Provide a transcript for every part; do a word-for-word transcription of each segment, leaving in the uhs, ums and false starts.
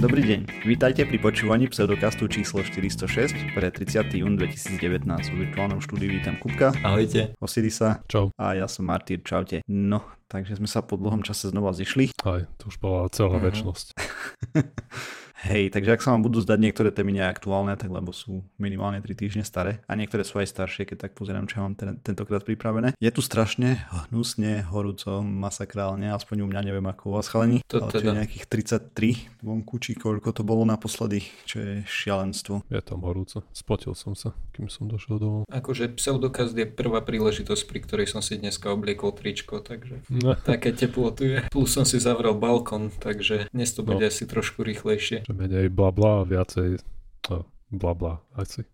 Dobrý deň, vítajte pri počúvaní pseudokastu číslo štyristošesť pre tridsiateho júna dvetisícdevätnásť. V virtuálnom štúdiu vítam Kubka. Ahojte. Osirisa. Čau. A ja som Martír, čaute. No, takže sme sa po dlhom čase znova zišli. Aj, to už bola celá uh-huh. večnosť. Hej, takže ak sa vám budú zdať niektoré témy neaktuálne, tak lebo sú minimálne tri týždne staré a niektoré sú aj staršie, keď tak pozerám, čo mám ten, tentokrát pripravené. Je tu strašne hnusne, horúco, masakrálne, aspoň u mňa, neviem ako u vás chalení, ale čo je nejakých tridsaťtri vonku, či koľko to bolo naposledy, čo je šialenstvo. Je tam horúco, spotil som sa, kým som došiel domov. Akože pseudokast je prvá príležitosť, pri ktorej som si dneska obliekol tričko, takže no. Také teplo tu je. Plus som si zavrel balkón, takže dnes to bude no. asi trošku rýchlejšie. Menej blabla a viacej blabla asi.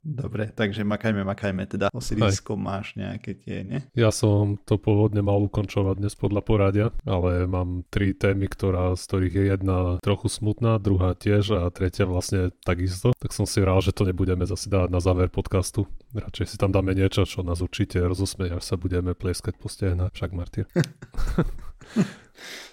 Dobre, takže makajme, makajme. Teda Osirisko máš nejaké tie, ne? Ja som to pôvodne mal ukončovať dnes podľa poradia, ale mám tri témy, ktorá, z ktorých je jedna trochu smutná, druhá tiež a tretia vlastne takisto. Tak som si rád, že to nebudeme zase dávať na záver podcastu. Radšej si tam dáme niečo, čo nás určite rozosmeje, až sa budeme pleskať po stehnách. Však Martír.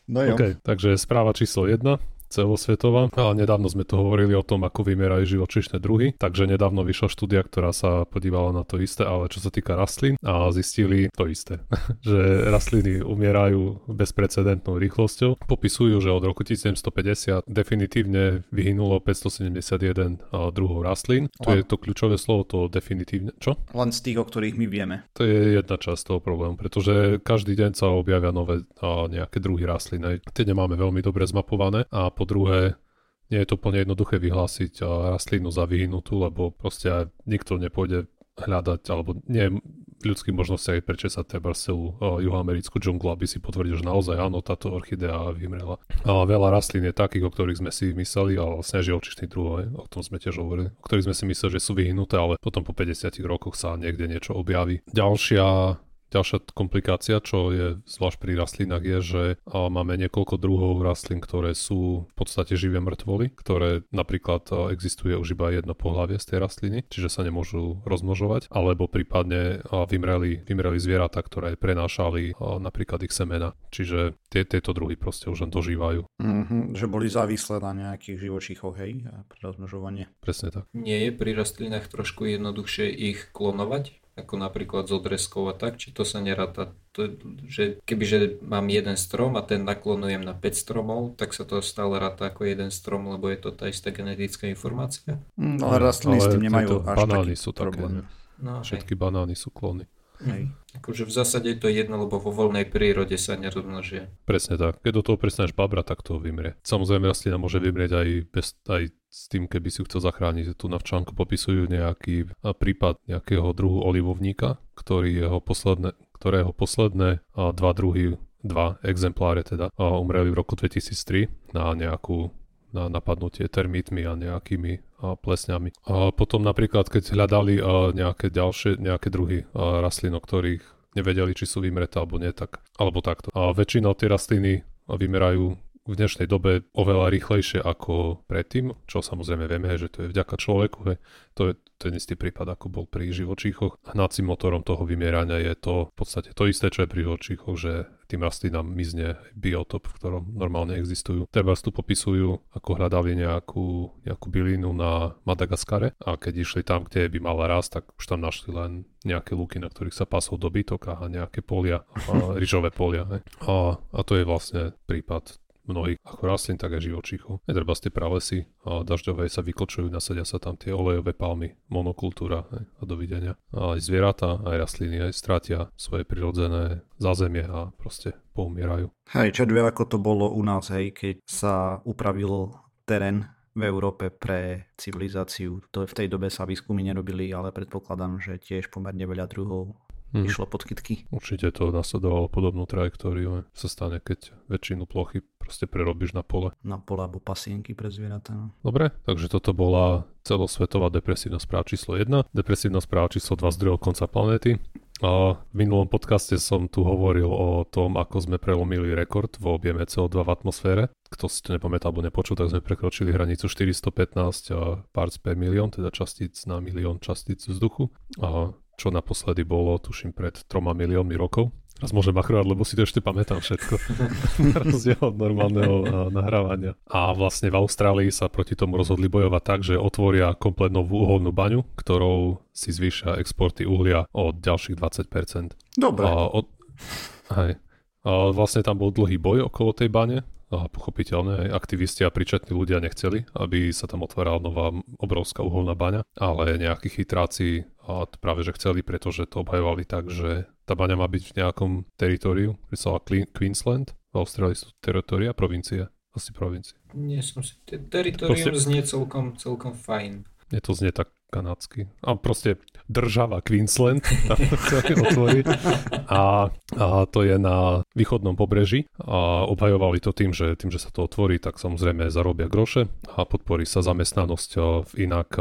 No jo. Okay, takže správa číslo jedna. Celosvetová. A nedávno sme tu hovorili o tom, ako vymierajú živočíšne druhy, takže nedávno vyšla štúdia, ktorá sa podívala na to isté, ale čo sa týka rastlín a zistili to isté, že rastliny umierajú bezprecedentnou rýchlosťou. Popisujú, že od roku tisícsedemstopäťdesiat definitívne vyhynulo päťstosedemdesiatjeden druhov rastlín. Tu je to kľúčové slovo, to definitívne. Čo? Len z tých, o ktorých my vieme. To je jedna časť toho problému, pretože každý deň sa objavia nové nejaké druhy rastlín. Tie nemáme veľmi dobre zmapované a po druhé, nie je to plne jednoduché vyhlásiť rastlinu za vyhnutú, lebo proste nikto nepôjde hľadať, alebo nie v ľudských možnostiach je prečesať treba celú uh, juhoamerickú džunglu, aby si potvrdil, že naozaj áno, táto orchidea vymrela. A veľa rastlín je takých, o ktorých sme si mysleli, ale vlastne živočíšnych druhov, o tom sme tiež hovorili, o ktorých sme si mysleli, že sú vyhnuté, ale potom po päťdesiatich rokoch sa niekde niečo objaví. Ďalšia Ďalšia komplikácia, čo je zvlášť pri rastlinách, je, že máme niekoľko druhov rastlín, ktoré sú v podstate živé mŕtvoly, ktoré napríklad existuje už iba jedno pohlavie z tej rastliny, čiže sa nemôžu rozmnožovať, alebo prípadne vymreli, vymreli zvieratá, ktoré prenášali napríklad ich semena. Čiže tie, tieto druhy proste už len dožívajú. Mm-hmm, že boli závislé na nejakých živočíchoch, hej, a pre rozmnožovanie. Presne tak. Nie je pri rastlinách trošku jednoduchšie ich klonovať? Ako napríklad z odrezkov a tak, či to sa neráta, to, že kebyže mám jeden strom a ten naklonujem na päť stromov, tak sa to stále ráta ako jeden strom, lebo je to tá istá genetická informácia. Mm, ale rastliny s tým nemajú až banány taký problém. No, všetky hej. Banány sú klony. Hej. Akože v zásade je to jedno, lebo vo voľnej prírode sa nerozmnožia. Presne tak. Keď do toho prestaneš babra, tak to vymrie. Samozrejme rastlina môže vymrieť aj bez, aj s tým, keby si ju chcel zachrániť. Tu na včánku popisujú nejaký prípad nejakého druhu olivovníka, ktorý jeho posledné, ktorého posledné a dva druhy, dva exempláre teda a umreli v roku dvetisíctri na nejakú na napadnutie termítmi a nejakými a plesňami. A potom napríklad, keď hľadali a nejaké ďalšie nejaké druhy a rastlín, o ktorých nevedeli, či sú vymreté alebo nie, tak alebo takto. A väčšina tie rastliny vymerajú v dnešnej dobe oveľa rýchlejšie ako predtým, čo samozrejme vieme, že to je vďaka človeku. He. To je ten istý prípad, ako bol pri živočíchoch. Hnacím motorom toho vymierania je to v podstate to isté, čo je pri živočíchoch, že tým rastlinám mizne biotop, v ktorom normálne existujú. Trebárs tu popisujú, ako hľadali nejakú, nejakú bylinu na Madagaskare a keď išli tam, kde by mala rásť, tak už tam našli len nejaké lúky, na ktorých sa pasol dobytok a nejaké polia, a ryžové polia. He. A, a to je vlastne prípad mnohých ako rastlín, tak aj živočíchov. Nedrba ste pralesy a dažďové sa vykočujú, nasadia sa tam tie olejové palmy, monokultúra hej, a dovidenia. A aj zvieratá, aj rastliny aj stratia svoje prirodzené zázemie a proste poumierajú. Hej, čo dve, ako to bolo u nás, hej, keď sa upravil terén v Európe pre civilizáciu. To v tej dobe sa výskumy nerobili, ale predpokladám, že tiež pomerne veľa druhov Hmm. išlo pod kytky. Určite to nasledovalo podobnú trajektóriu, sa stane, keď väčšinu plochy proste prerobíš na pole. Na pole alebo pasienky pre zvieratá. No. Dobre, takže toto bola celosvetová depresívna správa číslo jedna, depresívna správa číslo dva z druhého konca planéty. A v minulom podcaste som tu hovoril o tom, ako sme prelomili rekord vo objeme cé o dva v atmosfére. Kto si to nepamätá alebo nepočul, tak sme prekročili hranicu štyristopätnásť parts per milión, teda častíc na milión častíc vzduchu. A čo naposledy bolo, tuším, pred troma miliónmi rokov. Teraz môžem machrovať, lebo si to ešte pamätám všetko. Rozdiel od normálneho nahrávania. A vlastne v Austrálii sa proti tomu rozhodli bojovať tak, že otvoria komplet novú uholnú baňu, ktorou si zvýšia exporty uhlia o ďalších dvadsať percent. Dobre. A od... Hej. A vlastne tam bol dlhý boj okolo tej bane. A pochopiteľne aj aktivisti a príčetní ľudia nechceli, aby sa tam otvárala nová obrovská uholná baňa, ale nejakí chytráci a práve že chceli, pretože to obhajovali tak, že tá baňa má byť v nejakom teritóriu, ktorý sa volá Queensland, v Austrálii sú teritória, provincie, asi provincie. Nie som si, teritorium znie celkom, celkom fajn. Je to znie tak kanádsky. A proste država Queensland tam chceli otvoriť. A, a to je na východnom pobreží. A obhajovali to tým, že tým, že sa to otvorí, tak samozrejme zarobia groše a podporí sa zamestnanosť v inak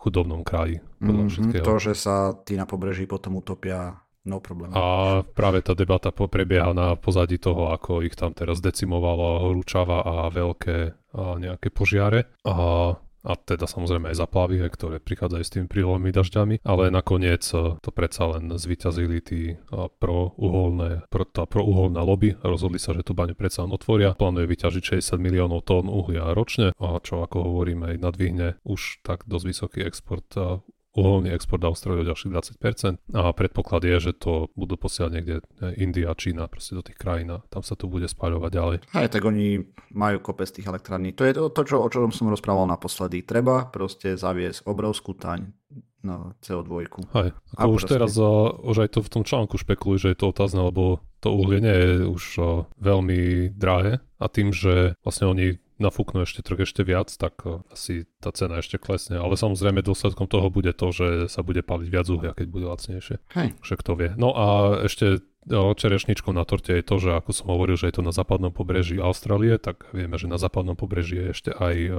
chudobnom kraji. Mm-hmm, to, že sa tí na pobreží potom utopia, no problém. A práve tá debata prebieha na pozadí toho, ako ich tam teraz decimovala horúčava a veľké a nejaké požiare. A A teda samozrejme aj zaplavy, ktoré prichádzajú s tými prílovými dažďami, ale nakoniec to predsa len zvíťazili tí prouholné, tá prouholná lobby, rozhodli sa, že tú baňu predsa len otvoria, plánuje vyťažiť šesťdesiat miliónov tón uhlia ročne, a čo ako hovoríme aj nadvihne už tak dosť vysoký export, uholný export Austrálie o ďalších dvadsať percent, a predpoklad je, že to budú posielať niekde India, Čína, proste do tých krajín, tam sa to bude spáľovať ďalej. Aj tak oni majú kopec tých elektrární. To je to, to čo, o čom som rozprával naposledy. Treba proste zaviesť obrovskú taň na cé ó dva. Hej, ako už proste... teraz, už aj to v tom článku špekulujú, že je to otázne, lebo to uhlie nie je už veľmi drahé a tým, že vlastne oni nafúknú ešte troch ešte viac, tak asi tá cena ešte klesne. Ale samozrejme dôsledkom toho bude to, že sa bude paliť viac uhlia, keď bude lacnejšie. Hej. Však to vie. No a ešte čerešničkou na torte je to, že ako som hovoril, že je to na západnom pobreží Austrálie, tak vieme, že na západnom pobreží je ešte aj uh,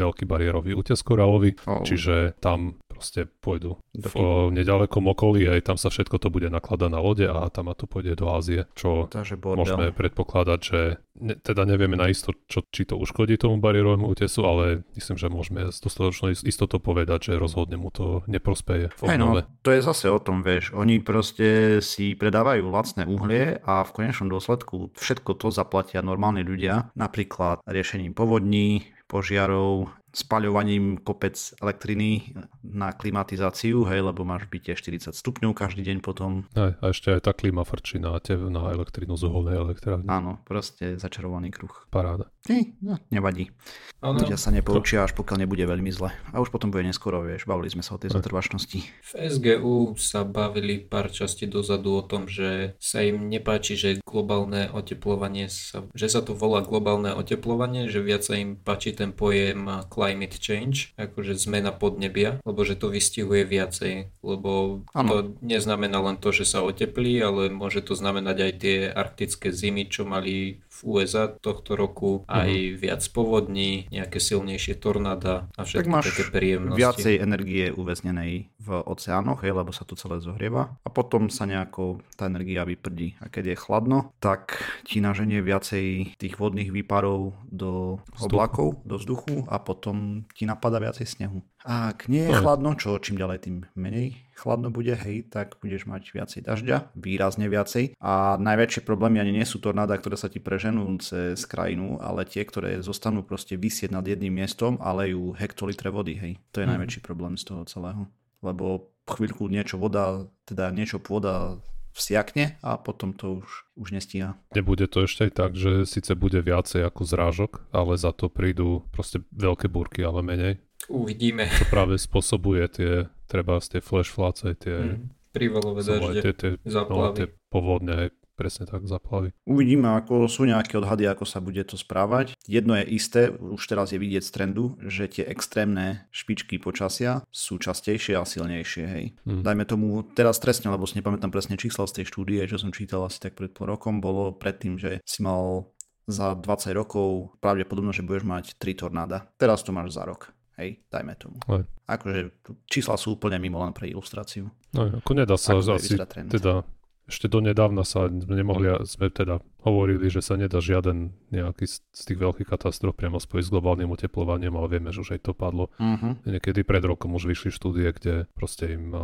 veľký bariérový útes korálový, oh. Čiže tam proste pôjdu v uh, nedalekom okolí, aj tam sa všetko to bude nakladať na lode a tam a to pôjde do Ázie, čo môžeme predpokladať, že ne, teda nevieme naisto, čo, či to uškodí tomu bariérovému útesu, ale myslím, že môžeme s dostatočnou istotou povedať, že rozhodne mu to neprospeje. Hej no, to je zase o tom, vieš, oni proste si predávajú lac uhlie a v konečnom dôsledku všetko to zaplatia normálni ľudia, napríklad riešením povodní, požiarov, spaľovaním kopec elektriny na klimatizáciu, hej, lebo máš byte štyridsať stupňov každý deň potom. Aj, a ešte aj tá klima frčí na, na elektrinu z uholnej elektrárne. Áno, proste začarovaný kruh. Paráda. Hej, no, nevadí. Ano. Ľudia sa nepoučia, až pokiaľ nebude veľmi zle. A už potom bude neskoro, vieš, bavili sme sa o tej zotrvačnosti. V es gé ú sa bavili pár časti dozadu o tom, že sa im nepáči, že globálne oteplovanie, sa, že sa to volá globálne oteplovanie, že viac sa im páči ten pojem climate change, akože zmena podnebia, lebo že to vystihuje viacej, lebo ano. To neznamená len to, že sa oteplí, ale môže to znamenať aj tie arktické zimy, čo mali v ú es á tohto roku, aj uh-huh. viac povodní, nejaké silnejšie tornáda a všetky také príjemnosti. Viacej energie uväznenej v oceánoch, hej, lebo sa tu celé zohrieva a potom sa nejako tá energia vyprdí a keď je chladno, tak ti naženie viacej tých vodných výparov do oblakov, do vzduchu a potom ti napadá viacej snehu. Ak nie je chladno, čo čím ďalej tým menej chladno bude, hej, tak budeš mať viacej dažďa, výrazne viacej. A najväčšie problémy ani nie sú tornáda, ktoré sa ti preženú cez krajinu, ale tie, ktoré zostanú proste visieť nad jedným miestom a lejú hektolitre vody, hej. To je najväčší problém z toho celého. Lebo chvíľku niečo voda, teda niečo pôda vsiakne a potom to už, už nestíha. Nebude to ešte aj tak, že síce bude viacej ako zrážok, ale za to prídu proste veľké búrky, ale menej. Uvidíme. To práve spôsobuje tie, treba z tie flash floods, tie mm, prívalové dažde, záplavy. No, tie povodne, presne tak, záplavy. Uvidíme, ako sú nejaké odhady, ako sa bude to správať. Jedno je isté, už teraz je vidieť z trendu, že tie extrémne špičky počasia sú častejšie a silnejšie, hej. Hmm. Dajme tomu teraz presne, lebo si nepamätám presne čísla z tej štúdie, čo som čítal asi tak pred pol rokom, bolo predtým, že si mal za dvadsať rokov pravdepodobno, že budeš mať tri tornáda. Teraz to máš za rok. Hej, dajme tomu. Aj. Akože čísla sú úplne mimo, len pre ilustráciu. Aj, ako nedá sa ako asi, teda ešte donedávna sa nemohli, sme teda hovorili, že sa nedá žiaden nejaký z tých veľkých katastrof priamo spojiť s globálnym oteplovaním, ale vieme, že už aj to padlo. Uh-huh. Niekedy pred rokom už vyšli štúdie, kde proste im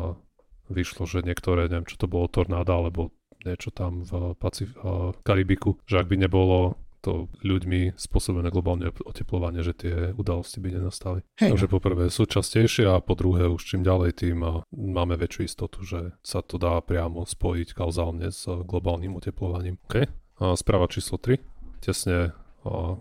vyšlo, že niektoré, neviem, čo to bolo, tornáda, alebo niečo tam v Pacif- Karibiku, že ak by nebolo to ľuďmi spôsobené globálne oteplovanie, že tie udalosti by nenastali. Hej. Takže po prvé sú častejšie a po druhé už čím ďalej tým máme väčšiu istotu, že sa to dá priamo spojiť kauzálne s globálnym oteplovaním. Okay. Správa číslo tri. Tesne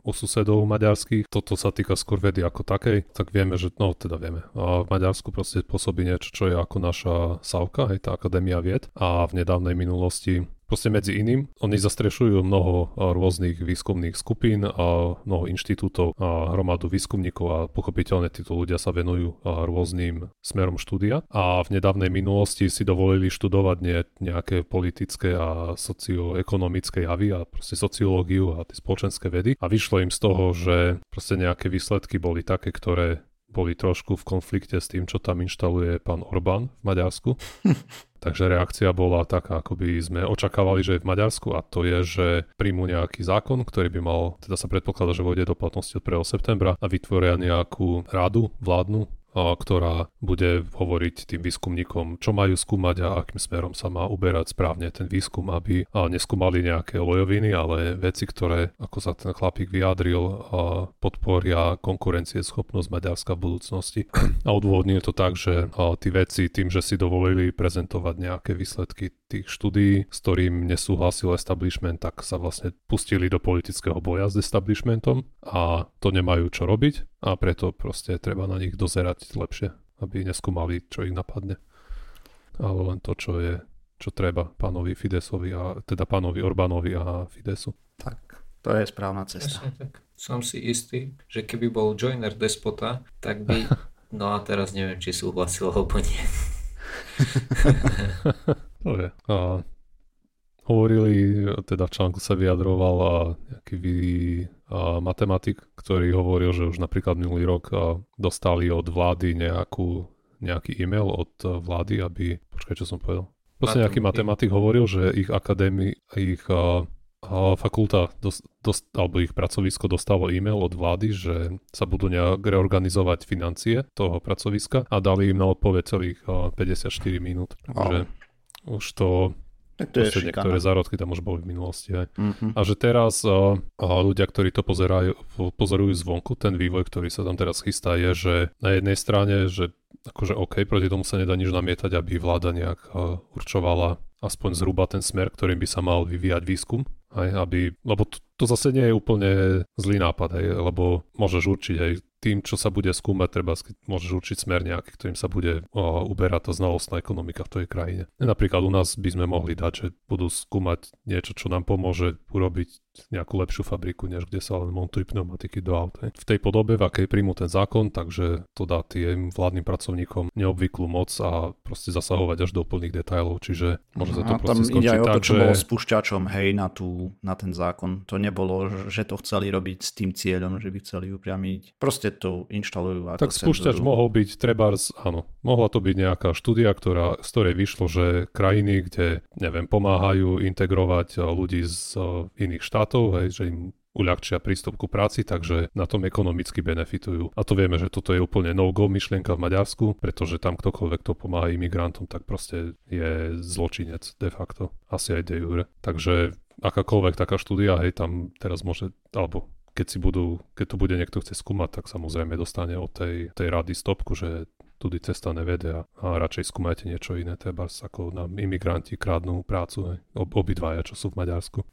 u susedov maďarských. Toto sa týka skôr vedy ako takej, tak vieme, že, no teda vieme. A v Maďarsku proste pôsobí niečo, čo je ako naša SAVka, hej, tá Akadémia vied, a v nedávnej minulosti proste medzi iným, oni zastrešujú mnoho rôznych výskumných skupín a mnoho inštitútov a hromadu výskumníkov a pochopiteľne títo ľudia sa venujú rôznym smerom štúdia a v nedávnej minulosti si dovolili študovať nie, nejaké politické a socioekonomické javy a proste sociológiu a tie spoločenské vedy a vyšlo im z toho, že proste nejaké výsledky boli také, ktoré boli trošku v konflikte s tým, čo tam inštaluje pán Orbán v Maďarsku. Takže reakcia bola taká, akoby sme očakávali, že je v Maďarsku a to je, že príjmu nejaký zákon, ktorý by mal, teda sa predpokladá, že vôjde do platnosti od prvého septembra a vytvoria nejakú rádu vládnu, ktorá bude hovoriť tým výskumníkom, čo majú skúmať a akým smerom sa má uberať správne ten výskum, aby neskúmali nejaké olejoviny, ale veci, ktoré, ako sa ten chlapík vyjadril, podporia konkurencieschopnosť Maďarska v budúcnosti. A odôvodňuje to tak, že tí veci tým, že si dovolili prezentovať nejaké výsledky tých štúdií, s ktorým nesúhlasil establishment, tak sa vlastne pustili do politického boja s establishmentom a to nemajú čo robiť a preto proste treba na nich dozerať lepšie, aby neskúmali, čo ich napadne. Ale len to, čo je, čo treba pánovi Fidesovi a teda pánovi Orbánovi a Fidesu. Tak, to je správna cesta. Jasne, tak. Som si istý, že keby bol joiner despota, tak by... No a teraz neviem, či súhlasil alebo nie. Dobre. A hovorili, teda v článku sa vyjadroval a nejaký vý, a matematik, ktorý hovoril, že už napríklad minulý rok a dostali od vlády nejakú, nejaký e-mail od vlády, aby... Počkaj, čo som povedal? Proste nejaký matematik hovoril, že ich akadémia, ich a, a fakulta dos, dos, alebo ich pracovisko dostalo e-mail od vlády, že sa budú nejak reorganizovať financie toho pracoviska a dali im na odpoveď celých päťdesiatštyri minút. Wow. Že už to, to proste niektoré zárodky tam už boli v minulosti. Aj. Mm-hmm. A že teraz a, a ľudia, ktorí to pozerajú, pozorujú zvonku, ten vývoj, ktorý sa tam teraz chystá, je, že na jednej strane, že akože OK, proti tomu sa nedá nič namietať, aby vláda nejak a, určovala aspoň zhruba ten smer, ktorým by sa mal vyvíjať výskum. Aj, aby, lebo to, to zase nie je úplne zlý nápad, aj, lebo môžeš určiť aj tým, čo sa bude skúmať, treba môžeš určiť smer nejaký, ktorým sa bude o, uberať tá znalostná ekonomika v tej krajine. Napríklad u nás by sme mohli dať, že budú skúmať niečo, čo nám pomôže urobiť nejakú lepšiu fabriku, než kde sa len montujú pneumatiky do aut. V tej podobe, v akej príjmu ten zákon, takže to dá tým vládnym pracovníkom neobvyklú moc a proste zasahovať až do úplných detailov, čiže môže sa to proste skončiť tak, že... A tam ide aj o to, čo bolo spúšťačom, hej, na, tú, na ten zákon. To nebolo, že to chceli robiť s tým cieľom, že by chceli upriamiť. Proste to inštalujú. Tak spúšťač mohol byť trebárs, áno, mohla to byť nejaká štúdia, ktorá, z ktorej vyšlo, že krajiny, kde, neviem, pomáhajú integrovať ľudí z iných štátov, hej, že im uľahčia prístup ku práci, takže na tom ekonomicky benefitujú. A to vieme, že toto je úplne no-go myšlienka v Maďarsku, pretože tam ktokoľvek to pomáha imigrantom, tak proste je zločinec de facto. Asi aj de jure. Takže akákoľvek taká štúdia, hej, tam teraz môže, alebo keď si budú, keď tu bude niekto chce skúmať, tak samozrejme dostane od tej, tej rady stopku, že tudy cesta nevedia a radšej skúmajte niečo iné, treba ako nám imigranti krádnu prácu, hej. Ob, obidvaja, čo sú v Maďarsku.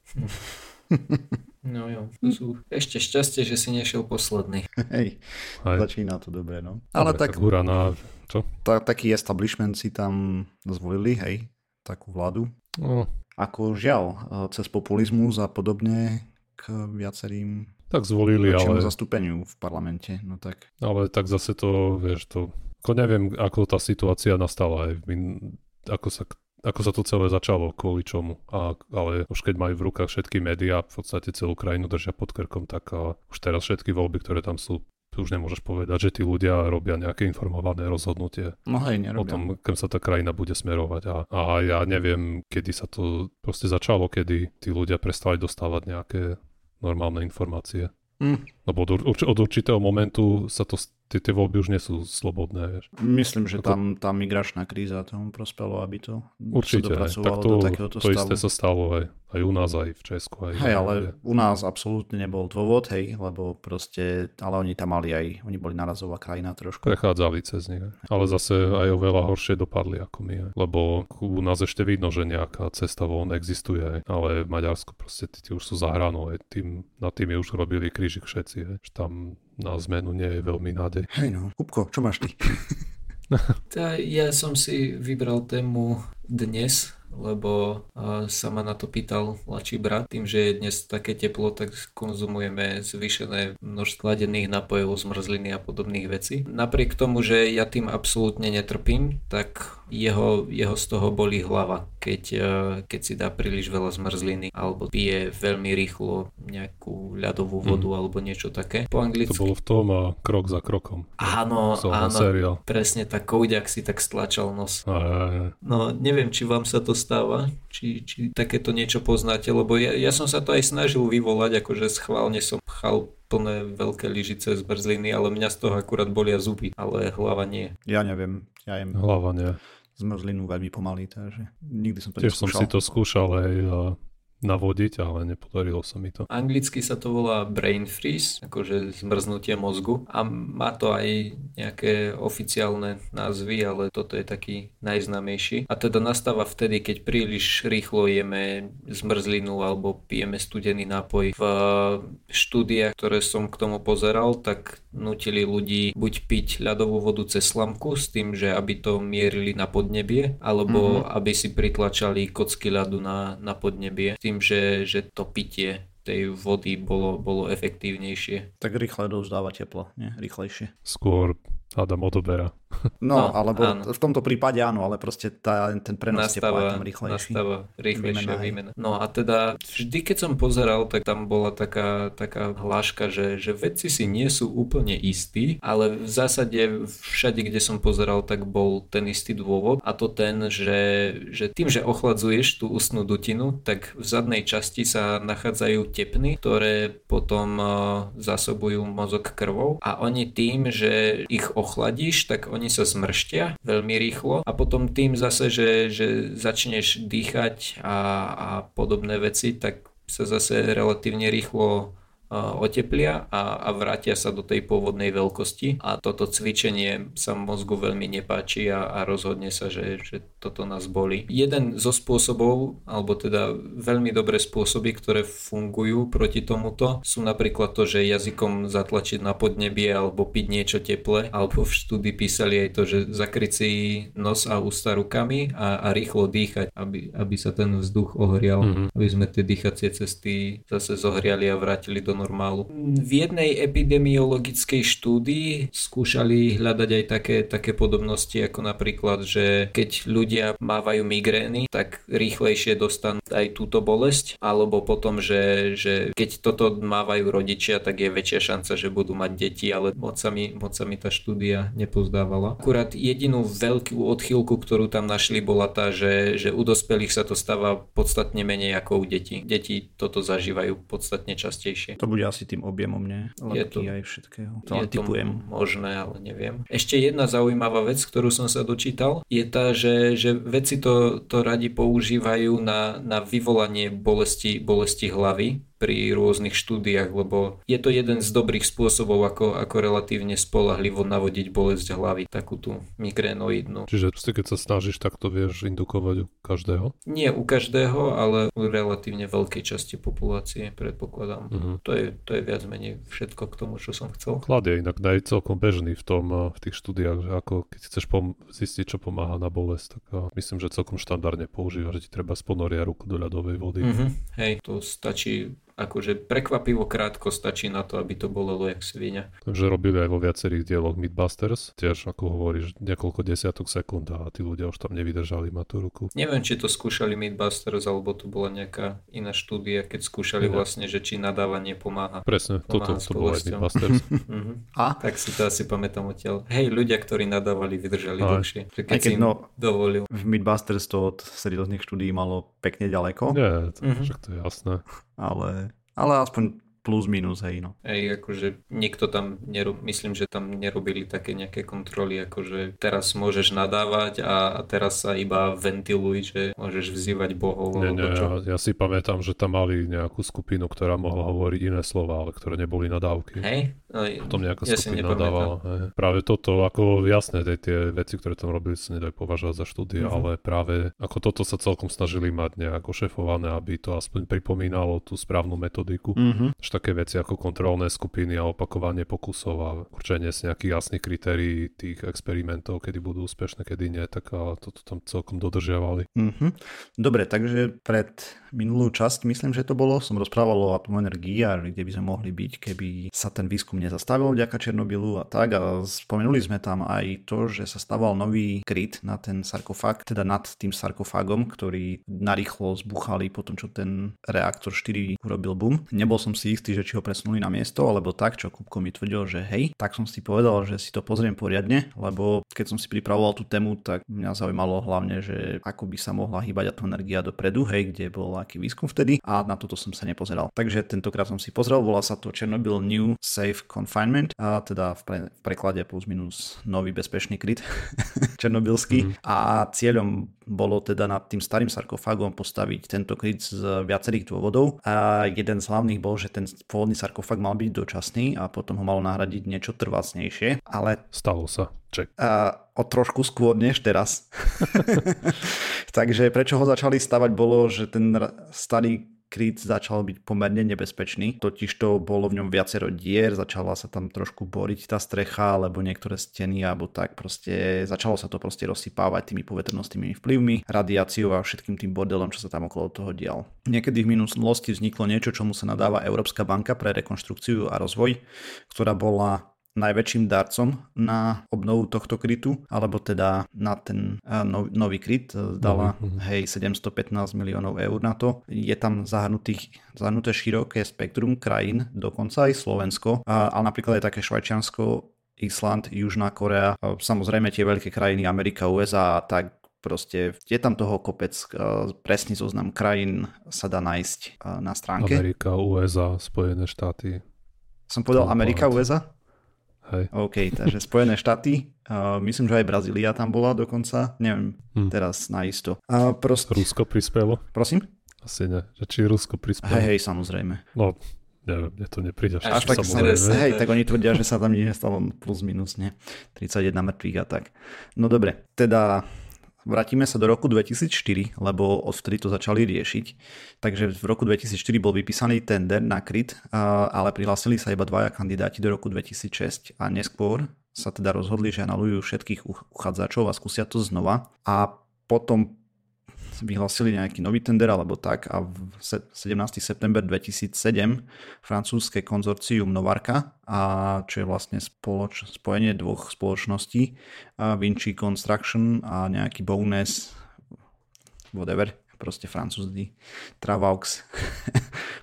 No jo, to sú ešte šťastie, že si nešiel posledný. Hej, Hej. Začína to dobre, no. Ale dobre, tak, tak hurá na, čo? Ta, taký establishment si tam zvolili, hej, takú vládu. No. Ako žiaľ, cez populizmus a podobne k viacerým... Tak zvolili, ale... zastúpeniu v parlamente, no tak... Ale tak zase to, vieš, to... Ako neviem, ako tá situácia nastala, hej, ako sa... Ako sa to celé začalo, kvôli čomu. A, ale už keď majú v rukách všetky médiá, v podstate celú krajinu držia pod krkom, tak a už teraz všetky voľby, ktoré tam sú, už nemôžeš povedať, že tí ľudia robia nejaké informované rozhodnutie. No hej, nerobia. O tom, kam sa tá krajina bude smerovať. A, a ja neviem, kedy sa to proste začalo, kedy tí ľudia prestali dostávať nejaké normálne informácie. Mm. Lebo od, urč, od určitého momentu sa to, tie, tie voľby už nie sú slobodné. Vieš. Myslím, že Ako... tam tá migračná kríza tomu prospelo, aby to určite, sa dopracovalo to, do takéhoto stavu. To isté sa stalo aj, aj u nás, aj v Česku. Aj hej, ale kde. U nás absolútne nebol dôvod, hej, lebo proste, ale oni tam mali aj, oni boli narazová krajina trošku. Prechádzali cez nich, ale zase aj oveľa horšie dopadli ako my. Hej. Lebo u nás ešte vidno, že nejaká cesta von existuje, hej. Ale v Maďarsku proste tí, tí už sú za hranou, hej. Tým, nad tými už robili krížik všetci. Že tam na zmenu nie je veľmi nádej. Hej no, Kubko, čo máš ty? Ja som si vybral tému dnes, lebo sa ma na to pýtal mladší brat. Tým, že je dnes také teplo, tak konzumujeme zvýšené množstvo sladených nápojov, zmrzliny a podobných vecí. Napriek tomu, že ja tým absolútne netrpím, tak jeho, jeho z toho bolí hlava, keď, keď si dá príliš veľa zmrzliny alebo pije veľmi rýchlo nejakú ľadovú vodu mm. alebo niečo také. Po anglicky. To bolo v tom a krok za krokom. Áno, som áno. Seriál. Presne tak, Kouďak si tak stlačal nos. Aj, aj, aj. No neviem, či vám sa to stáva, či, či takéto niečo poznáte, lebo ja, ja som sa to aj snažil vyvolať, akože schválne som pchal plné veľké lyžice z brzliny, ale mňa z toho akurát bolia zuby, ale hlava nie. Ja neviem, ja jem hlava nie. Zmrzlinu veľmi pomaly, takže nikdy som to neskúšal. Tiež som si to skúšal aj navodiť, ale nepodarilo sa mi to. Anglicky sa to volá brain freeze, akože zmrznutie mozgu, a má to aj nejaké oficiálne názvy, ale toto je taký najznámejší. A teda nastáva vtedy, keď príliš rýchlo jeme zmrzlinu alebo pijeme studený nápoj. V štúdiách, ktoré som k tomu pozeral, tak nutili ľudí buď piť ľadovú vodu cez slamku s tým, že aby to mierili na podnebie, alebo mm-hmm. aby si pritlačali kocky ľadu na, na podnebie. Tým, že, že to pitie tej vody bolo, bolo efektívnejšie. Tak rýchle dozdáva teplo, nie? Rýchlejšie. Skôr Adam odoberá. No, no alebo áno. V tomto prípade áno, ale proste tá, ten prenos tepla je tam rýchlejší. Nastáva rýchlejšia výmena. No a teda vždy, keď som pozeral, tak tam bola taká, taká hláška, že, že vedci si nie sú úplne istí, ale v zásade všade, kde som pozeral, tak bol ten istý dôvod, a to ten, že, že tým, že ochladzuješ tú ústnu dutinu, tak v zadnej časti sa nachádzajú tepny, ktoré potom uh, zásobujú mozog krvou, a oni tým, že ich ochladíš, tak oni sa zmrštia veľmi rýchlo, a potom tým zase, že, že začneš dýchať a, a podobné veci, tak sa zase relatívne rýchlo oteplia a, a vrátia sa do tej pôvodnej veľkosti, a toto cvičenie sa mozgu veľmi nepáči a, a rozhodne sa, že, že toto nás bolí. Jeden zo spôsobov, alebo teda veľmi dobré spôsoby, ktoré fungujú proti tomuto, sú napríklad to, že jazykom zatlačiť na podnebie alebo piť niečo teplé, alebo v štúdii písali aj to, že zakryť si nos a ústa rukami a, a rýchlo dýchať, aby, aby sa ten vzduch ohrial, mm-hmm. aby sme tie dýchacie cesty zase zohriali a vrátili do normálu. V jednej epidemiologickej štúdii skúšali hľadať aj také, také podobnosti, ako napríklad, že keď ľudia mávajú migrény, tak rýchlejšie dostanú aj túto bolesť, alebo potom, že, že keď toto mávajú rodičia, tak je väčšia šanca, že budú mať deti, ale moc sa mi, moc sa mi tá štúdia nepozdávala. Akurát jedinú veľkú odchýlku, ktorú tam našli, bola tá, že, že u dospelých sa to stáva podstatne menej ako u detí. Deti toto zažívajú podstatne častejšie. To bude asi tým objemom, nie? Látky aj všetkého. To je typujem. Možné, ale neviem. Ešte jedna zaujímavá vec, ktorú som sa dočítal, je tá, že, že vedci to, to radi používajú na, na vyvolanie bolesti, bolesti hlavy pri rôznych štúdiách, lebo je to jeden z dobrých spôsobov, ako, ako relatívne spoľahlivo navodiť bolesť hlavy, takú tú migrénoidnú. Čiže keď sa snažíš, tak to vieš indukovať u každého? Nie u každého, ale u relatívne veľkej časti populácie, predpokladám. Uh-huh. To je, to je viac menej všetko k tomu, čo som chcel. Chlad je inak aj celkom bežný v tom, v tých štúdiách, že ako keď chceš pom- zistiť, čo pomáha na bolesť, tak myslím, že celkom štandardne používaš, že ti treba sponoria ruku do ľadovej vody. Uh-huh. Hej, to stačí. Akože prekvapivo krátko stačí na to, aby to bolelo jak svinia. Takže robili aj vo viacerých dieloch Mythbusters, tiež ako hovoríš, niekoľko desiatok sekúnd a tí ľudia už tam nevydržali mať tú ruku. Neviem, či to skúšali Mythbusters, alebo to bola nejaká iná štúdia, keď skúšali no. vlastne, že či nadávanie pomáha. Presne, pomáha toto to bolo aj Mythbusters. mm-hmm. A? Tak si to asi pamätám odtiaľ. Hej, ľudia, ktorí nadávali, vydržali aj dlhšie. Keď, keď si no, dovolil. V Mythbusters to od serióznych štúdií malo pekne ďaleko. Nie, to, mm-hmm. však to je jasné. Ale, ale aspoň plus minus, hej, no. Hej, akože nikto tam, neru, myslím, že tam nerobili také nejaké kontroly, akože teraz môžeš nadávať a, a teraz sa iba ventiluj, že môžeš vzývať bohov. Nie, nie, ja, ja si pamätám, že tam mali nejakú skupinu, ktorá mohla hovoriť iné slova, ale ktoré neboli nadávky. Hej. Potom nejaká ja skupina nadávala. Hej. Práve toto, ako jasné, tie, tie veci, ktoré tam robili, sa nedajú považovať za štúdie, mm-hmm. ale práve ako toto sa celkom snažili mať nejako šefované, aby to aspoň pripomínalo tú správnu metodiku. Mm-hmm. Také veci ako kontrolné skupiny a opakovanie pokusov a určenie z nejakých jasných kritérií tých experimentov, kedy budú úspešné, kedy nie, tak toto tam celkom dodržiavali. Mm-hmm. Dobre, takže pred minulú časť, myslím, že to bolo, som rozprával o atomenergii a kde by sme mohli byť, keby sa ten výskum nezastavil vďaka Černobylu a tak, a spomenuli sme tam aj to, že sa staval nový kryt na ten sarkofág, teda nad tým sarkofágom, ktorý narýchlo zbuchali po tom, čo ten reaktor štyri urobil boom. Nebol som si istý, že či ho presunuli na miesto, alebo tak, čo Kubko mi tvrdil, že hej, tak som si povedal, že si to pozriem poriadne, lebo keď som si pripravoval tú tému, tak mňa zaujímalo hlavne, že ako by sa mohla hýbať atomenergia dopredu, hej, kde bol aký výskum vtedy, a na toto som sa nepozeral. Takže tentokrát som si pozrel, volá sa to Chernobyl New Safe Confinement, a teda v, pre, v preklade plus minus nový bezpečný kryt černobylský, mm-hmm. a cieľom bolo teda nad tým starým sarkofágom postaviť tento kryt z viacerých dôvodov a jeden z hlavných bol, že ten pôvodný sarkofág mal byť dočasný a potom ho malo nahradiť niečo trvácnejšie, ale... Stalo sa. Ček. A... o trošku skôr než teraz. Takže prečo ho začali stavať bolo, že ten starý kryt začal byť pomerne nebezpečný, totiž to bolo v ňom viacero dier, začala sa tam trošku boriť tá strecha, alebo niektoré steny, alebo tak proste, začalo sa to proste rozsypávať tými poveternostnými vplyvmi, radiáciou a všetkým tým bordelom, čo sa tam okolo toho dial. Niekedy v minulosti vzniklo niečo, čomu sa nadáva Európska banka pre rekonštrukciu a rozvoj, ktorá bola najväčším darcom na obnovu tohto krytu, alebo teda na ten nov, nový kryt dala mm-hmm. hej sedemstopätnásť miliónov eur na to. Je tam zahrnutých, zahrnuté široké spektrum krajín, dokonca aj Slovensko, a, a napríklad aj také Švajčiarsko, Island, Južná Korea, samozrejme tie veľké krajiny Amerika, ú es á a tak. Proste je tam toho kopec, presný zoznam krajín sa dá nájsť na stránke. Amerika, ú es á, Spojené štáty. Som povedal tam Amerika, pohľad. ú es á? Hej. OK, takže Spojené štáty, uh, myslím, že aj Brazília tam bola dokonca, neviem, hmm. teraz naisto. Uh, prost... Rusko prispelo? Prosím? Asi ne, že či Rusko prispelo? Hej, hej, samozrejme. No, neviem, mne to nepríde. Až tak sa, hej, tak oni tvrdia, že sa tam nie stalo plus minus, ne, tridsaťjeden mŕtvych a tak. No dobre, teda... Vrátime sa do roku dvetisícštyri, lebo odvtedy to začali riešiť. Takže v roku dvetisícštyri bol vypísaný tender na kryt, ale prihlásili sa iba dvaja kandidáti do roku dvetisícšesť a neskôr sa teda rozhodli, že analyzujú všetkých uchádzačov a skúsia to znova. A potom vyhlásili nejaký nový tender alebo tak a v sedemnásteho septembra dvetisícsedem francúzske konzorcium Novarka, a čo je vlastne spoloč, spojenie dvoch spoločností, Vinci Construction a nejaký bonus, whatever, proste francúzdy, Travaux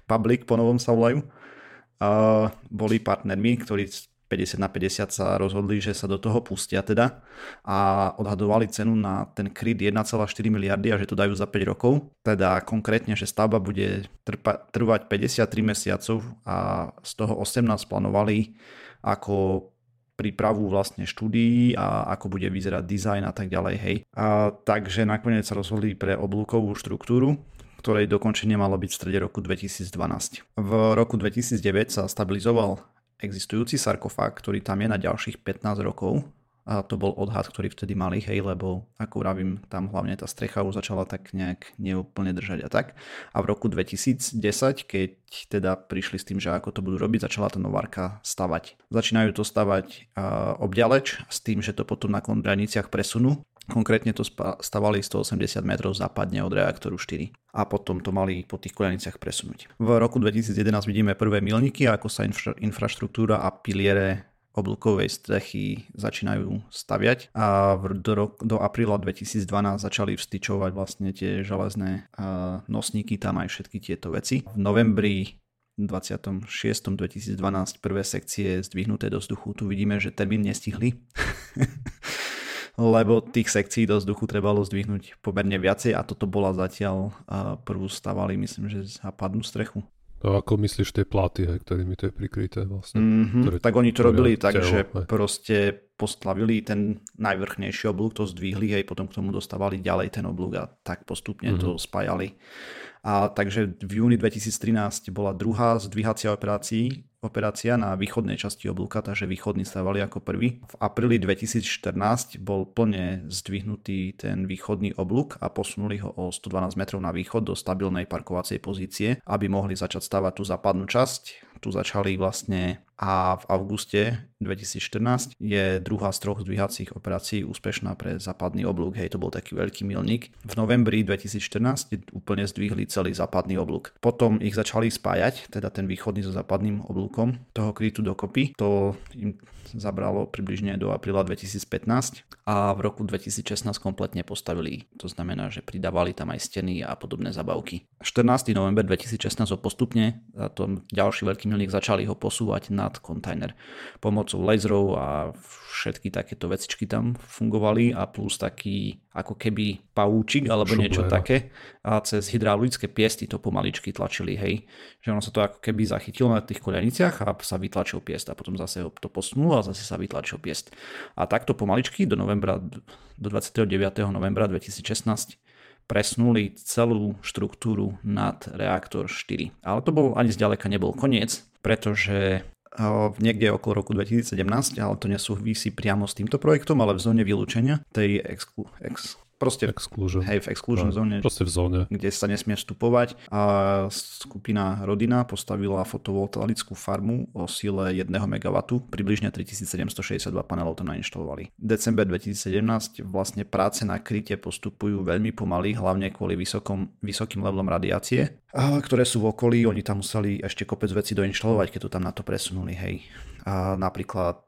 Public po novom sa volajú, a boli partnermi, ktorí päťdesiat na päťdesiat sa rozhodli, že sa do toho pustia teda, a odhadovali cenu na ten kryt jeden celá štyri miliardy a že to dajú za päť rokov. Teda konkrétne, že stavba bude trpa, trvať päťdesiattri mesiacov a z toho osemnásť plánovali ako prípravu vlastne štúdií a ako bude vyzerať dizajn a tak ďalej. Hej. A takže nakoniec sa rozhodli pre oblúkovú štruktúru, ktorej dokončenie malo byť v strede roku dvetisícdvanásť. V roku dvetisícdeväť sa stabilizoval existujúci sarkofág, ktorý tam je na ďalších pätnásť rokov, a to bol odhad, ktorý vtedy mali, hej, lebo ako vravím, tam hlavne tá strecha už začala tak nejak neúplne držať a tak. A v roku dvetisícdesať, keď teda prišli s tým, že ako to budú robiť, začala tá Novarka stavať. Začínajú to stavať uh, obďaleč s tým, že to potom na kondraniciach presunú. Konkrétne to stavali stoosemdesiat metrov západne od reaktoru štyri a potom to mali po tých koľajniciach presunúť. V roku dvetisícjedenásť vidíme prvé milníky, ako sa infra, infraštruktúra a piliere oblúkovej strechy začínajú staviať, a do, rok, do apríla dvetisícdvanásť začali vstyčovať vlastne tie železné uh, nosníky, tam aj všetky tieto veci. V novembri dvadsiateho šiesteho dvetisícdvanásť prvé sekcie zdvihnuté do vzduchu. Tu vidíme, že termín nestihli. Lebo tých sekcií do vzduchu trebalo zdvihnúť pomerne viacej a toto bola zatiaľ, prvú stavali, myslím, že zapadnú strechu. No ako myslíš tie platy, hej, ktorými to je prikryté vlastne? Mm-hmm. Ktoré, tak oni to robili tak, že proste postavili ten najvrchnejší oblúk, to zdvihli, hej, potom k tomu dostávali ďalej ten oblúk a tak postupne mm-hmm. to spájali. A takže v júni dvetisíctrinásť bola druhá zdvihacia operácia, operácia na východnej časti oblúka, takže východní stávali ako prvý. V apríli dvetisícštrnásť bol plne zdvihnutý ten východný oblúk a posunuli ho o stodvanásť metrov na východ do stabilnej parkovacej pozície, aby mohli začať stavať tú západnú časť. Tu začali vlastne a v auguste dvetisícštrnásť je druhá z troch zdvíhacích operácií úspešná pre západný oblúk. Hej, to bol taký veľký milník. V novembri dvetisícštrnásť úplne zdvihli celý západný oblúk. Potom ich začali spájať, teda ten východný so západným oblúkom, toho krytu dokopy. To im zabralo približne do apríla dvetisícpätnásť a v roku dvetisícšestnásť kompletne postavili. To znamená, že pridávali tam aj steny a podobné zabavky. štrnásteho novembra dvetisícšestnásť ho postupne, a tom ďalší veľký milník, začali ho posúvať na kontajner. Pomocou laserov a všetky takéto vecičky tam fungovali a plus taký ako keby pavúčik alebo šuplera, niečo také, a cez hydraulické piesty to pomaličky tlačili, hej. Že ono sa to ako keby zachytilo na tých koľajniciach a sa vytlačil piest a potom zase ho to posunulo a zase sa vytlačil piest. A takto pomaličky do novembra, do dvadsiateho deviateho novembra dvetisícšestnásť presnuli celú štruktúru nad reaktor štyri. Ale to bol ani zďaleka nebol koniec, pretože niekde okolo roku dvetisícsedemnásť, ale to nesúvisí priamo s týmto projektom, ale v zóne vylúčenia, tej exklu, ex, proste exclusion. Hej, v exclusion no, zóne, proste v zóne, kde sa nesmie vstupovať, a skupina Rodina postavila fotovoltaickú farmu o sile jeden megawatt, približne tritisícsedemstošesťdesiatdva panelov tam nainštalovali. December dvetisícsedemnásť vlastne práce na kryte postupujú veľmi pomaly, hlavne kvôli vysokom, vysokým levelom radiácie, ktoré sú v okolí. Oni tam museli ešte kopec veci doinštalovať, keď to tam na to presunuli, hej. A napríklad,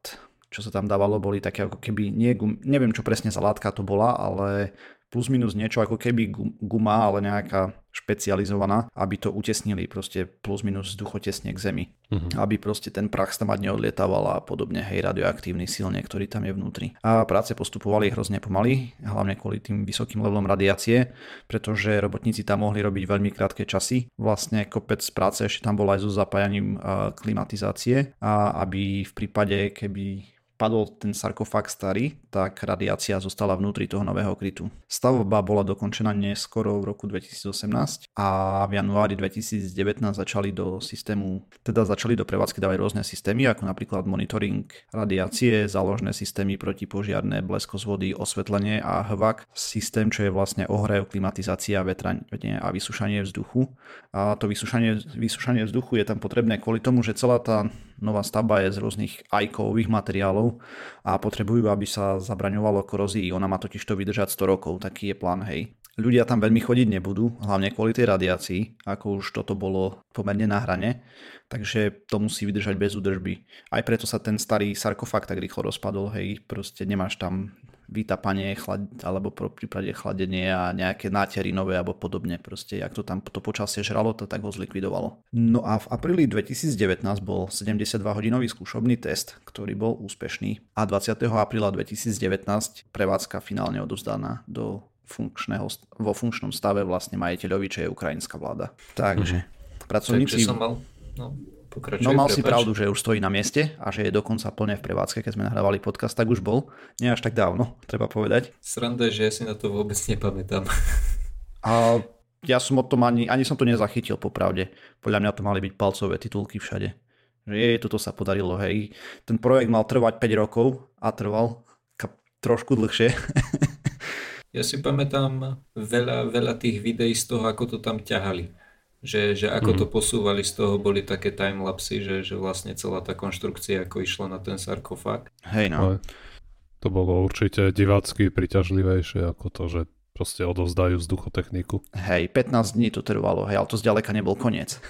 čo sa tam dávalo, boli také ako keby, nie, neviem čo presne za látka to bola, ale plus minus niečo ako keby guma, ale nejaká špecializovaná, aby to utesnili proste plus minus vzduchotesne k zemi. Mm-hmm. Aby proste ten prach tam neodlietával a podobne, hej, radioaktívny silne, ktorý tam je vnútri. A práce postupovali hrozne pomaly, hlavne kvôli tým vysokým levelom radiácie, pretože robotníci tam mohli robiť veľmi krátke časy. Vlastne kopec práce ešte tam bol aj so zapájaním klimatizácie, a aby v prípade, keby padol ten sarkofág starý, tak radiácia zostala vnútri toho nového krytu. Stavba bola dokončená neskoro v roku dvetisícosemnásť a v januári dvetisícdevätnásť začali do systému, teda začali do prevádzky dávať rôzne systémy, ako napríklad monitoring radiácie, záložné systémy protipožiarné, bleskozvody, osvetlenie a há vé á cé, systém, čo je vlastne ohrev, klimatizácia, vetranie a vysúšanie vzduchu. A to vysúšanie, vysúšanie vzduchu je tam potrebné kvôli tomu, že celá tá nová stavba je z rôznych ajkových materiálov a potrebujú, aby sa zabraňovalo korózii. Ona má totiž to vydržať sto rokov, taký je plán, hej. Ľudia tam veľmi chodiť nebudú, hlavne kvôli tej radiácii, ako už toto bolo pomerne na hrane, takže to musí vydržať bez údržby. Aj preto sa ten starý sarkofág tak rýchlo rozpadol, hej, proste nemáš tam vytapanie, chlad, alebo v prípade chladenie a nejaké nátery nové alebo podobne. Proste, jak to tam to počasie žralo, to tak ho zlikvidovalo. No a v apríli dvetisícdevätnásť bol sedemdesiatdva hodinový skúšobný test, ktorý bol úspešný, a dvadsiateho apríla dvetisícdevätnásť prevádzka finálne odovzdaná do funkčného, vo funkčnom stave vlastne majiteľovi, čo je ukrajinská vláda. Takže mm. pracovníci... Takže som mal... No. Pokračuj, no mal prepáč. Si pravdu, že už stojí na mieste a že je dokonca plne v prevádzke, keď sme nahrávali podcast, tak už bol. Nie až tak dávno, treba povedať. Sranda je, že ja si na to vôbec nepamätám. A ja som o tom ani, ani som to nezachytil popravde. Podľa mňa to mali byť palcové titulky všade. Že je, toto sa podarilo, hej. Ten projekt mal trvať päť rokov a trval ka- trošku dlhšie. Ja si pamätám veľa, veľa tých videí z toho, ako to tam ťahali. Že, že ako to posúvali, z toho boli také timelapsy, že, že vlastne celá tá konštrukcia ako išla na ten sarkofág. Hej no. To bolo určite divácky priťažlivejšie ako to, že proste odovzdajú vzduchotechniku. Hej, pätnásť dní to trvalo, hej, ale to zďaleka nebol koniec.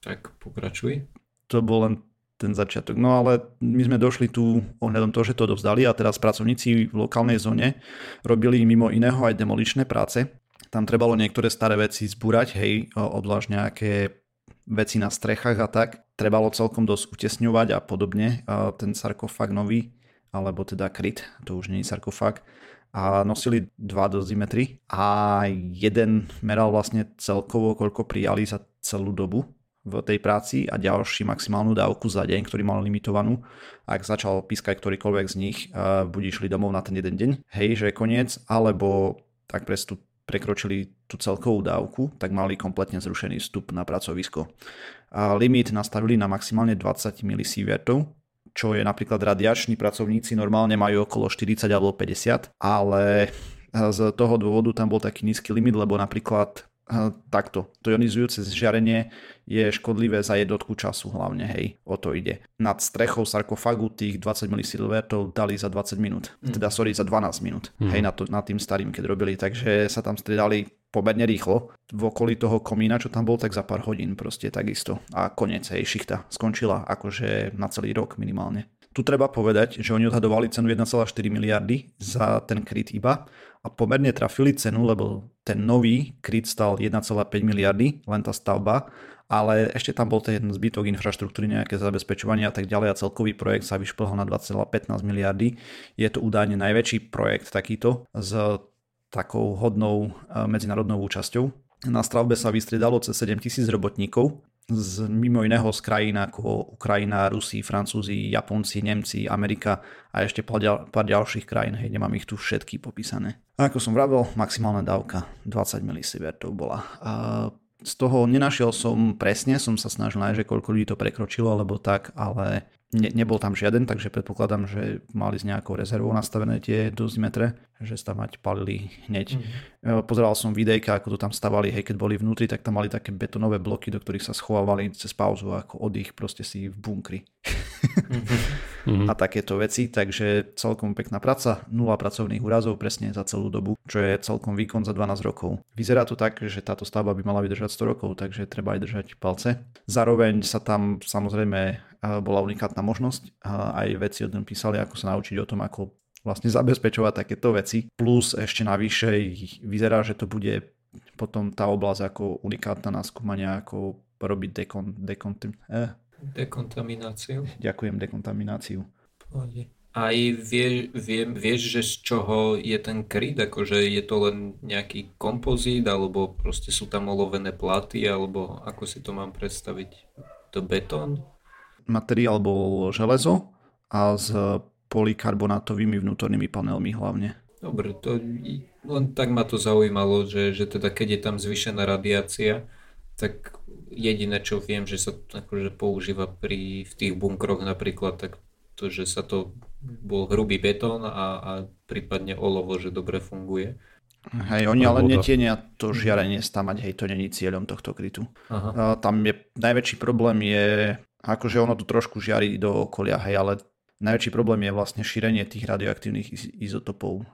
Tak pokračuj. To bol len ten začiatok. No ale my sme došli tu ohľadom toho, že to odovzdali, a teraz pracovníci v lokálnej zóne robili mimo iného aj demoličné práce. Tam trebalo niektoré staré veci zbúrať, hej, obzvlášť nejaké veci na strechách a tak. Trebalo celkom dosť utesňovať a podobne. A ten sarkofág nový, alebo teda kryt, to už nie je sarkofág, a nosili dva dozimetry a jeden meral vlastne celkovo, koľko prijali za celú dobu v tej práci a ďalší maximálnu dávku za deň, ktorý mal limitovanú. Ak začal pískať ktorýkoľvek z nich, buď išli domov na ten jeden deň, hej, že je koniec, alebo tak prestup prekročili tú celkovú dávku, tak mali kompletne zrušený vstup na pracovisko. A limit nastavili na maximálne dvadsať milisievertov, čo je napríklad radiační pracovníci normálne majú okolo štyridsať alebo päťdesiat, ale z toho dôvodu tam bol taký nízky limit, lebo napríklad takto. To ionizujúce žiarenie je škodlivé za jednotku času hlavne, hej, o to ide. Nad strechou sarkofagu tých dvadsať milisievertov dali za dvadsať minút, mm. teda sorry, za dvanásť minút, mm. hej, nad, to, nad tým starým, keď robili, takže sa tam striedali pomerne rýchlo. V okolí toho komína, čo tam bol, tak za pár hodín proste takisto. A koniec, hej, šichta skončila akože na celý rok minimálne. Tu treba povedať, že oni odhadovali cenu jedna celá štyri miliardy za ten kryt iba a pomerne trafili cenu, lebo ten nový kryt stal jedna celá päť miliardy, len tá stavba, ale ešte tam bol ten zbytok infraštruktúry, nejaké zabezpečovanie a tak ďalej a celkový projekt sa vyšplhal na dva celá pätnásť miliardy. Je to údajne najväčší projekt takýto s takou hodnou medzinárodnou účasťou. Na stavbe sa vystriedalo cez sedemtisíc robotníkov, z mimo iného z krajín ako Ukrajina, Rusi, Francúzi, Japonci, Nemci, Amerika a ešte pár, ďal, pár ďalších krajín, hej, nemám ich tu všetky popísané. A ako som vravel, maximálna dávka dvadsať milisievertov bola. A z toho nenašiel som presne, som sa snažil nájsť, že koľko ľudí to prekročilo alebo tak, ale ne, nebol tam žiaden, takže predpokladám, že mali s nejakou rezervou nastavené tie dosimetre, že stavať palili hneď. Mm-hmm. Pozeral som videjka, ako to tam stavali, hej, keď boli vnútri, tak tam mali také betonové bloky, do ktorých sa schovávali cez pauzu, ako oddych proste si v bunkri. Mm-hmm. A takéto veci, takže celkom pekná práca, nula pracovných úrazov presne za celú dobu, čo je celkom výkon za dvanásť rokov. Vyzerá to tak, že táto stavba by mala vydržať sto rokov, takže treba aj držať palce. Zároveň sa tam samozrejme bola unikátna možnosť, aj veci o tom písali, ako sa naučiť o tom, ako vlastne zabezpečovať takéto veci. Plus ešte navyše vyzerá, že to bude potom tá oblasť ako unikátna na skúmanie, ako robiť dekon, dekon, eh. dekontamináciu. Ďakujem, dekontamináciu. Pohode. Aj vie, vie, vieš, že z čoho je ten kryt? Akože je to len nejaký kompozít, alebo proste sú tam olovené platy, alebo ako si to mám predstaviť? To betón? Materiál bol železo a z polikarbonátovými vnútornými panelmi hlavne. Dobre, to len tak ma to zaujímalo, že, že teda keď je tam zvýšená radiácia, tak jediné čo viem, že sa akože používa pri, v tých bunkroch napríklad, tak to, že sa to bol hrubý betón a, a prípadne olovo, že dobre funguje. Hej, oni ale netienia to žiarenie stamať, hej, to není cieľom tohto krytu. Aha. Tam je najväčší problém je, akože ono to trošku žiari do okolia, hej, ale najväčší problém je vlastne šírenie tých radioaktívnych izotopov.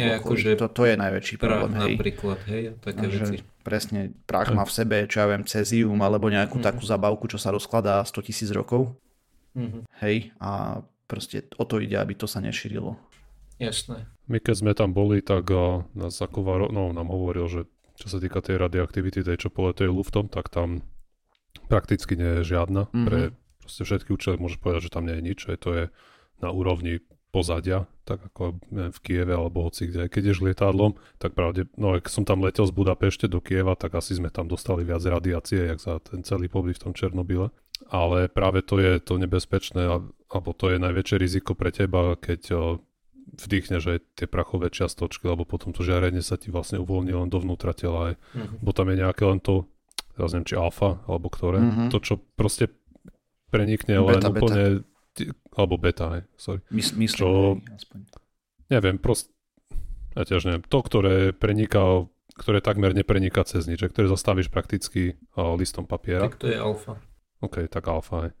Ja, akože to, to je najväčší prach, problém. Napríklad, hej, také veci. Presne, prach má v sebe, čo ja viem, cézium alebo nejakú mm-hmm. takú zabavku, čo sa rozkladá sto tisíc rokov. Mm-hmm. Hej, a proste o to ide, aby to sa nešírilo. Jasné. My keď sme tam boli, tak uh, nás Zakovaro, no, nám hovoril, že čo sa týka tej radioaktivity, tej čo poletuje luftom, tak tam prakticky nie je žiadna mm-hmm. pre proste všetky účely môže povedať, že tam nie je nič, že to je na úrovni pozadia, tak ako neviem, v Kieve alebo hoci kde. Keď ješ lietadlom, tak pravde, no ak som tam letel z Budapešte do Kieva, tak asi sme tam dostali viac radiácie, jak za ten celý pobyt v tom Černobyle. Ale práve to je to nebezpečné, alebo to je najväčšie riziko pre teba, keď vdýchneš aj tie prachové čiastočky, alebo potom to žiarenie sa ti vlastne uvoľní len dovnútra tela. Mm-hmm. Bo tam je nejaké len to, ja neviem, či alfa, alebo ktoré, mm-hmm. to čo proste prenikne len beta, úplne, beta. Alebo beta, hej, sorry. Mys- myslím, čo, aspoň. Neviem, proste, ja tiež neviem, to, ktoré preniká, ktoré takmer nepreniká cez nič, ktoré zastavíš prakticky uh, listom papiera. Tak to je alfa. OK, tak alfa, hej.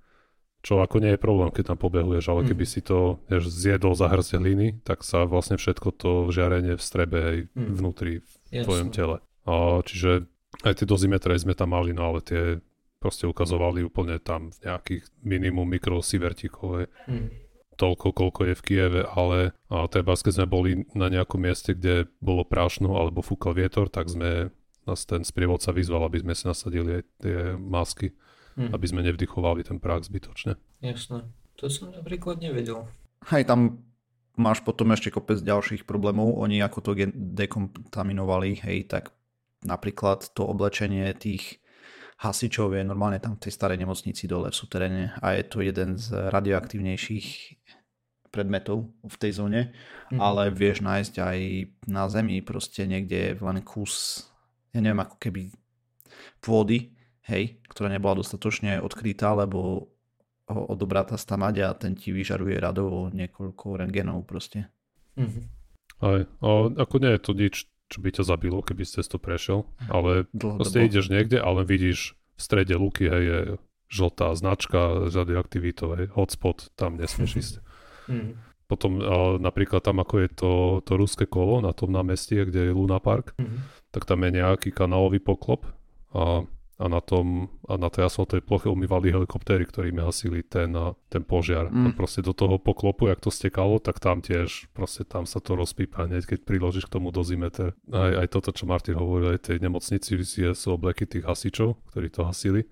Čo ako nie je problém, keď tam pobehuješ, ale mm. keby si to vieš, zjedol za hrst hliny, tak sa vlastne všetko to žiarenie vstrebe aj mm. vnútri v Jasne. Tvojom tele. Uh, čiže aj tie dozimetre sme tam mali, no ale tie proste ukazovali úplne tam v nejakých minimum mikrosievertíkové mm. toľko, koľko je v Kieve, ale treba, keď sme boli na nejakom mieste, kde bolo prášno alebo fúkal vietor, tak sme nás ten sprievodca vyzval, aby sme si nasadili aj tie masky, mm. aby sme nevdychovali ten prach zbytočne. Jasné, to som napríklad nevedel. Hej, tam máš potom ešte kopec ďalších problémov, oni ako to dekontaminovali, hej, tak napríklad to oblečenie tých hasičov je normálne tam v tej starej nemocnici dole v súteréne a je to jeden z radioaktívnejších predmetov v tej zóne, mm-hmm. ale vieš nájsť aj na zemi proste niekde len kus, ja neviem, ako keby pôdy, hej, ktorá nebola dostatočne odkrytá, lebo odobratá stamať a ten ti vyžaruje radovo niekoľko rentgenov proste. Mm-hmm. Aj, ako nie je to nič, čo by ťa zabilo, keby si cez to prešiel, ale proste ideš niekde a len vidíš v strede lúky, hej, je žltá značka radioaktivitou, hej, hotspot, tam nesmieš ísť. Mm. Potom a napríklad tam, ako je to, to ruské kolo na tom námestie, kde je Luna Park, mm. tak tam je nejaký kanálový poklop a, a na tom, a na tej asfaltovej ploche umývali helikoptéry, ktorými hasili ten, ten požiar. Mm. A proste do toho poklopu, jak to stekalo, tak tam tiež proste tam sa to rozpípa hneď, keď priložíš k tomu dozimeter. Aj, aj toto, čo Martír hovoril, aj tej nemocnici sú obleky tých hasičov, ktorí to hasili.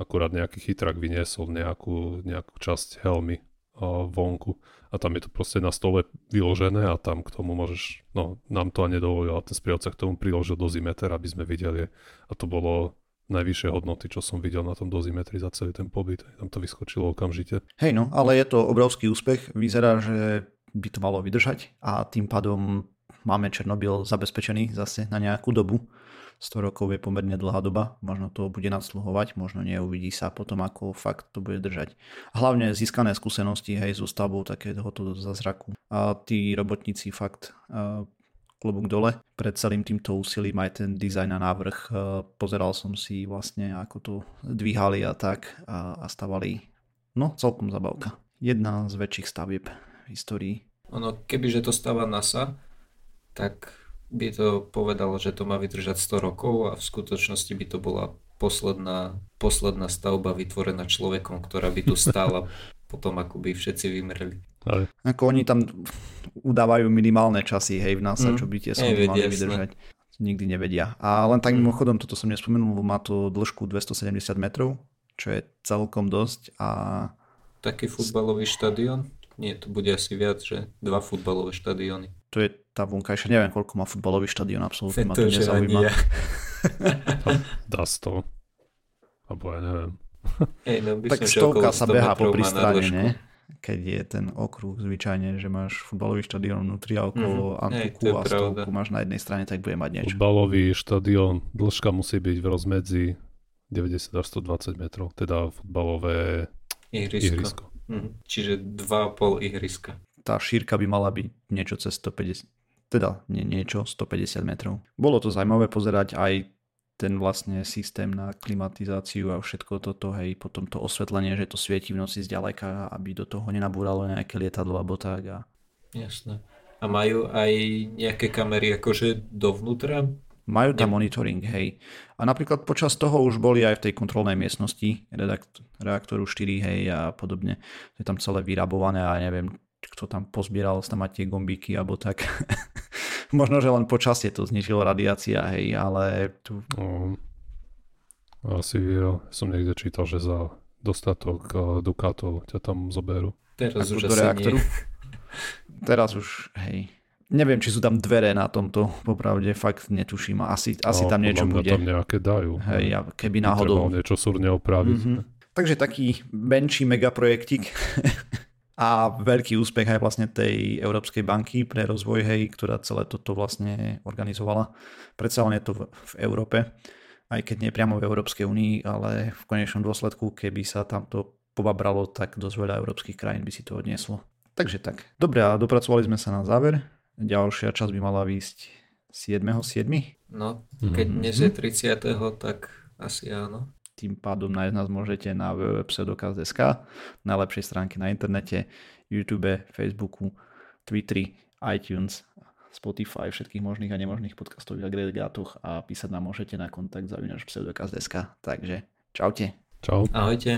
Akurát nejaký chytrák vyniesol nejakú, nejakú časť helmy vonku a tam je to proste na stole vyložené a tam k tomu môžeš, no nám to ani nedovolil, ale ten sprievodca k tomu priložil dozimeter, aby sme videli a to bolo najvyššie hodnoty, čo som videl na tom dozimetri za celý ten pobyt, tam to vyskočilo okamžite. Hej no, ale je to obrovský úspech, vyzerá, že by to malo vydržať a tým pádom máme Černobyl zabezpečený zase na nejakú dobu. sto rokov je pomerne dlhá doba, možno to bude nadsluhovať, možno neuvidí sa potom, ako fakt to bude držať. Hlavne získané skúsenosti, hej, so stavbou takéhoto zázraku. A tí robotníci fakt uh, klobúk dole. Pred celým týmto úsilím aj ten dizajn a návrh. Uh, pozeral som si vlastne, ako to dvíhali a tak a, a stavali. No, celkom zabavka. Jedna z väčších stavieb v histórii. Ono, kebyže to stáva NASA, tak by to povedalo, že to má vydržať sto rokov a v skutočnosti by to bola posledná, posledná stavba vytvorená človekom, ktorá by tu stála potom, ako by všetci vymreli. Ale. Ako oni tam udávajú minimálne časy, hej, v NASA, mm. čo by tie sondy mali vydržať. Nikdy nevedia. A len tak mimochodom, toto som nespomenul, má to dĺžku dvestosedemdesiat metrov, čo je celkom dosť a... Taký futbalový štadión? Nie, to bude asi viac, že dva futbalové štadióny. To je tá vonkajšia, neviem koľko má futbalový štadión, absolútne ma to nezaujíma. Ja. Dá sto. Abo ja neviem. Hey, no tak stovka sa behá po prístrane, ne? Keď je ten okruh zvyčajne, že máš futbalový štadión vnútri a okolo mm-hmm. antuku hey, a stovku máš na jednej strane, tak bude mať niečo. Futbalový štadión, dĺžka musí byť v rozmedzi deväťdesiat až stodvadsať metrov, teda futbalové ihrisko. ihrisko. Mm, čiže dva a pol ihriska. Tá šírka by mala byť niečo cez stopäťdesiat, teda nie niečo, stopäťdesiat metrov. Bolo to zaujímavé pozerať aj ten vlastne systém na klimatizáciu a všetko toto, hej, potom to osvetlenie, že to svieti v noci zďaleka, aby do toho nenabúralo nejaké lietadlo alebo tak. A... Jasné. A majú aj nejaké kamery akože dovnútra? Majú tam monitoring, hej. A napríklad počas toho už boli aj v tej kontrolnej miestnosti redakt- reaktoru štyri, hej, a podobne. Je tam celé vyrabované a neviem, kto tam pozbieral, tam mať tie gombíky alebo tak. Možno, že len počasie to zničilo radiácia, hej, ale tu... Um, asi ja som niekde čítal, že za dostatok dukátov ťa tam zoberú. Teraz už asi Teraz už, hej. Neviem, či sú tam dvere na tomto, popravde fakt netuším. Asi, asi no, tam niečo bude. Tam nejaké dajú. Hej, ja, keby náhodou... Treba niečo súrne opraviť. Mm-hmm. Takže taký menší megaprojektík a veľký úspech aj vlastne tej Európskej banky pre rozvoj, hej, ktorá celé toto vlastne organizovala. Predsa len je to v, v Európe, aj keď nie priamo v Európskej únii, ale v konečnom dôsledku, keby sa tamto pobabralo, tak dosť veľa európskych krajín by si to odnieslo. Takže tak. Dobre, a dopracovali sme sa na záver. Ďalšia časť by mala výsť siedmeho siedmeho No, keď dnes je tridsiateho tak asi áno. Tým pádom nájsť nás môžete na www bodka pseudokast bodka es ká, najlepšej stránke na internete, YouTube, Facebooku, Twitteri, iTunes, Spotify, všetkých možných a nemožných podcastových agregátoch a písať nám môžete na kontakt zavináč pseudokast bodka es ká. Takže čaute. Čau. Ahojte.